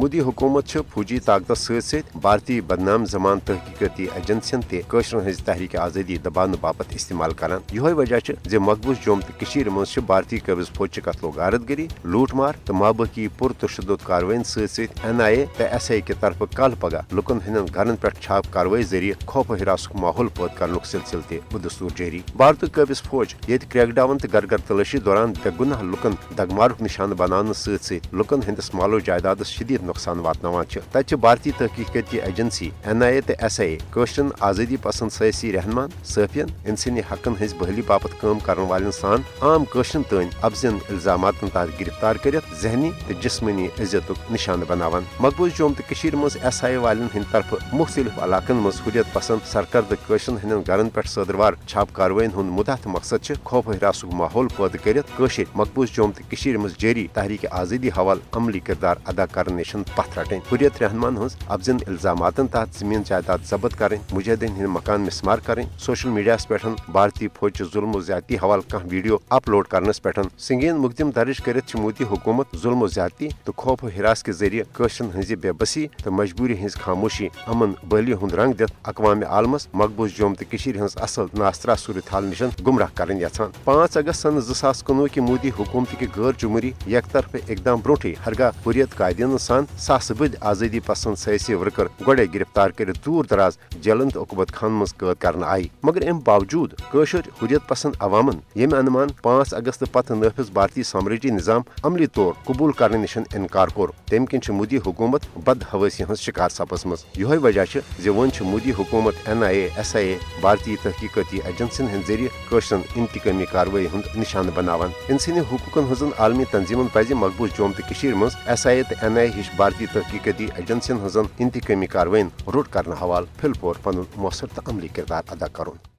مودی حکومت چھ فوجی طاقت ست بھارتی بدنام زمان تحقیقاتی ایجنسین تشرن ہز تحریک آزادی دبان باپت استعمال کران۔ یہ وجہ زی مقبوض جوم تو مجھ بھارتی قبض فوج قتل و غارتگری، لوٹ مار تو مابقی پر تشدد کاروائن ست این آئی اے تو ایس آئی اے طرف کال پگہ لکن ہند گھرن پہ چھاپ کاروائی ذریعہ خوف و حراس ماحول پید کرنے سلسلہ بدستور جاری۔ بھارت قبض فوج یہ کریک ڈاؤن تو گر گر تلاشی دوران بے گناہ لکن دگمار نشانہ بنانے ست لکن ہندس مالو جائیداد شدید نقصان واتنوان تتہ بھارتی تحقیقاتی ایجنسی این آئی اے تو ایس آئی اے قشرن آزادی پسند سیاسی رہنمان، صحافین، انسانی حقن ہز بحالی باپت کام کرن والن سان عام قشرن تین ابزن الزامات تحت گرفتار کرت ذہنی تو جسمانی عزت نشانہ بناوان۔ مقبوض جوم تو کشیر مز ایس آئی اے والن ہند طرف مختلف علاقن مز حریت پسند سرکرد قشرن ہند گھرن پہ صدروار چھاپ کاروائن ہند مدعا تو مقصد خوف و حراس ماحول پید کرت قشر مقبوض جوم تو کشیر مز جاری تحریک آزادی حوالہ عملی کردار ادا کرنے پتھ رٹیں، حریت رہنمان ہز افزن الزامات تحت زمین جائیداد ضبط کریں، مجاہدین ہند مکان مسمار کریں، سوشل میڈیا پہ بھارتی فوج ظلم و زیادتی حوالہ کھانا ویڈیو اپلوڈ کرنس پہ سنگین مقدم درج کرت مودی حکومت ظلم و زیادتی تو خوف و حراس کے ذریعہ قشرن ہز بے بسی تو مجبوری ہز خاموشی امن بحالی ہند رنگ دت اقوام عالمس مقبوض جوم تو کشیر ہز اصل ناسترا صورت حال نش گمراہ کریں یھان۔ 5 اگست سن 2019 کہ مودی حکومت کہ غیر جمہوری یک طرف اقدام برونٹھے ہرگاہ حریت قائدین ساس بد آزادی پسند سیاسی ورکر گوڑے گرفتار کر دور دراز جیلن تو عقوبت خان مز قید کرنے آئی، مگر ام باوجود قشر حریت پسند عوامن یم انمان 5 اگست پتہ نافذ بھارتی سامراجی نظام عملی طور قبول کرنے نش انکار کور۔ تم کن مودی حکومت بد حوثی ہز شکار سپس مز۔ یہ وجہ زی ون مودی حکومت N I A S I اے بھارتی تحقیقاتی ایجنسین ہند ذریعہ قشرن انتقامی کاروائی ہند نشانہ بناوان۔ انسانی حقوقن ہزن عالمی تنظیمن پزِ مقبوض جوم تو کشیر مز ایس آئی اے تو این آئی اے ہش بھارتی تحقیقاتی ایجنسین ہزن انتقامی کاروائن روٹ کرنے حوالہ پھل پور پن مؤثر تو عملی کردار ادا کرن۔